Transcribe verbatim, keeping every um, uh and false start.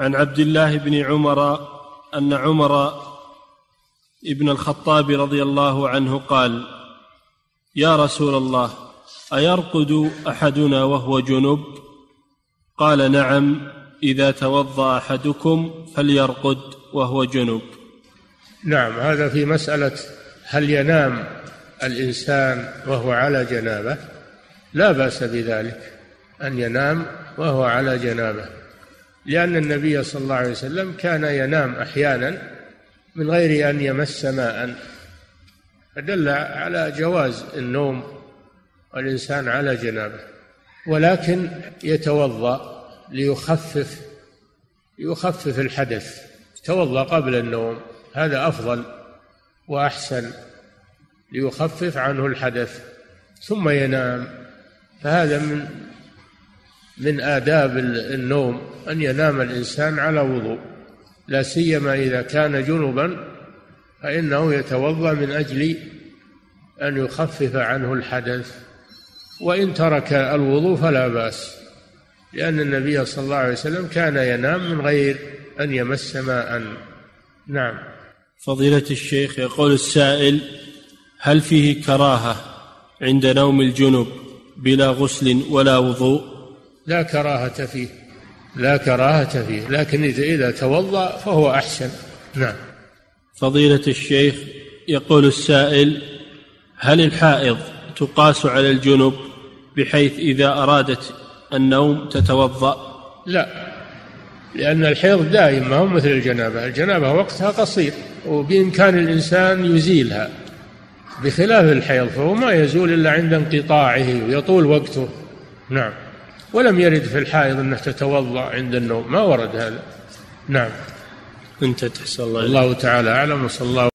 عن عبد الله بن عمر أن عمر ابن الخطاب رضي الله عنه قال: يا رسول الله، أيرقد أحدنا وهو جنب؟ قال: نعم، إذا توضأ أحدكم فليرقد وهو جنب. نعم، هذا في مسألة هل ينام الإنسان وهو على جنابه؟ لا بأس بذلك، أن ينام وهو على جنابه، لأن النبي صلى الله عليه وسلم كان ينام أحيانا من غير أن يمس ماء، فدل على جواز النوم والإنسان على جنابه، ولكن يتوضأ ليخفف ليخفف الحدث، يتوضأ قبل النوم، هذا أفضل وأحسن ليخفف عنه الحدث ثم ينام. فهذا من من آداب النوم أن ينام الإنسان على وضوء، لا سيما إذا كان جنبا، فإنه يتوضأ من أجل أن يخفف عنه الحدث. وإن ترك الوضوء فلا بأس، لأن النبي صلى الله عليه وسلم كان ينام من غير أن يمس ماء. نعم. فضيلة الشيخ، يقول السائل: هل فيه كراهة عند نوم الجنب بلا غسل ولا وضوء؟ لا كراهة فيه، لا كراهة فيه، لكن إذا توضأ فهو أحسن. نعم. فضيلة الشيخ، يقول السائل: هل الحائض تقاس على الجنب بحيث إذا أرادت النوم تتوضأ؟ لا، لأن الحيض دائم، ما هو مثل الجنابة، الجنابة وقتها قصير وبإمكان الإنسان يزيلها، بخلاف الحيض فهو ما يزول إلا عند انقطاعه ويطول وقته. نعم. ولم يرد في الحائض أنه تتوضأ عند النوم، ما ورد هذا. نعم. انت تحسن الله. الله تعالى أعلم، وصلى الله.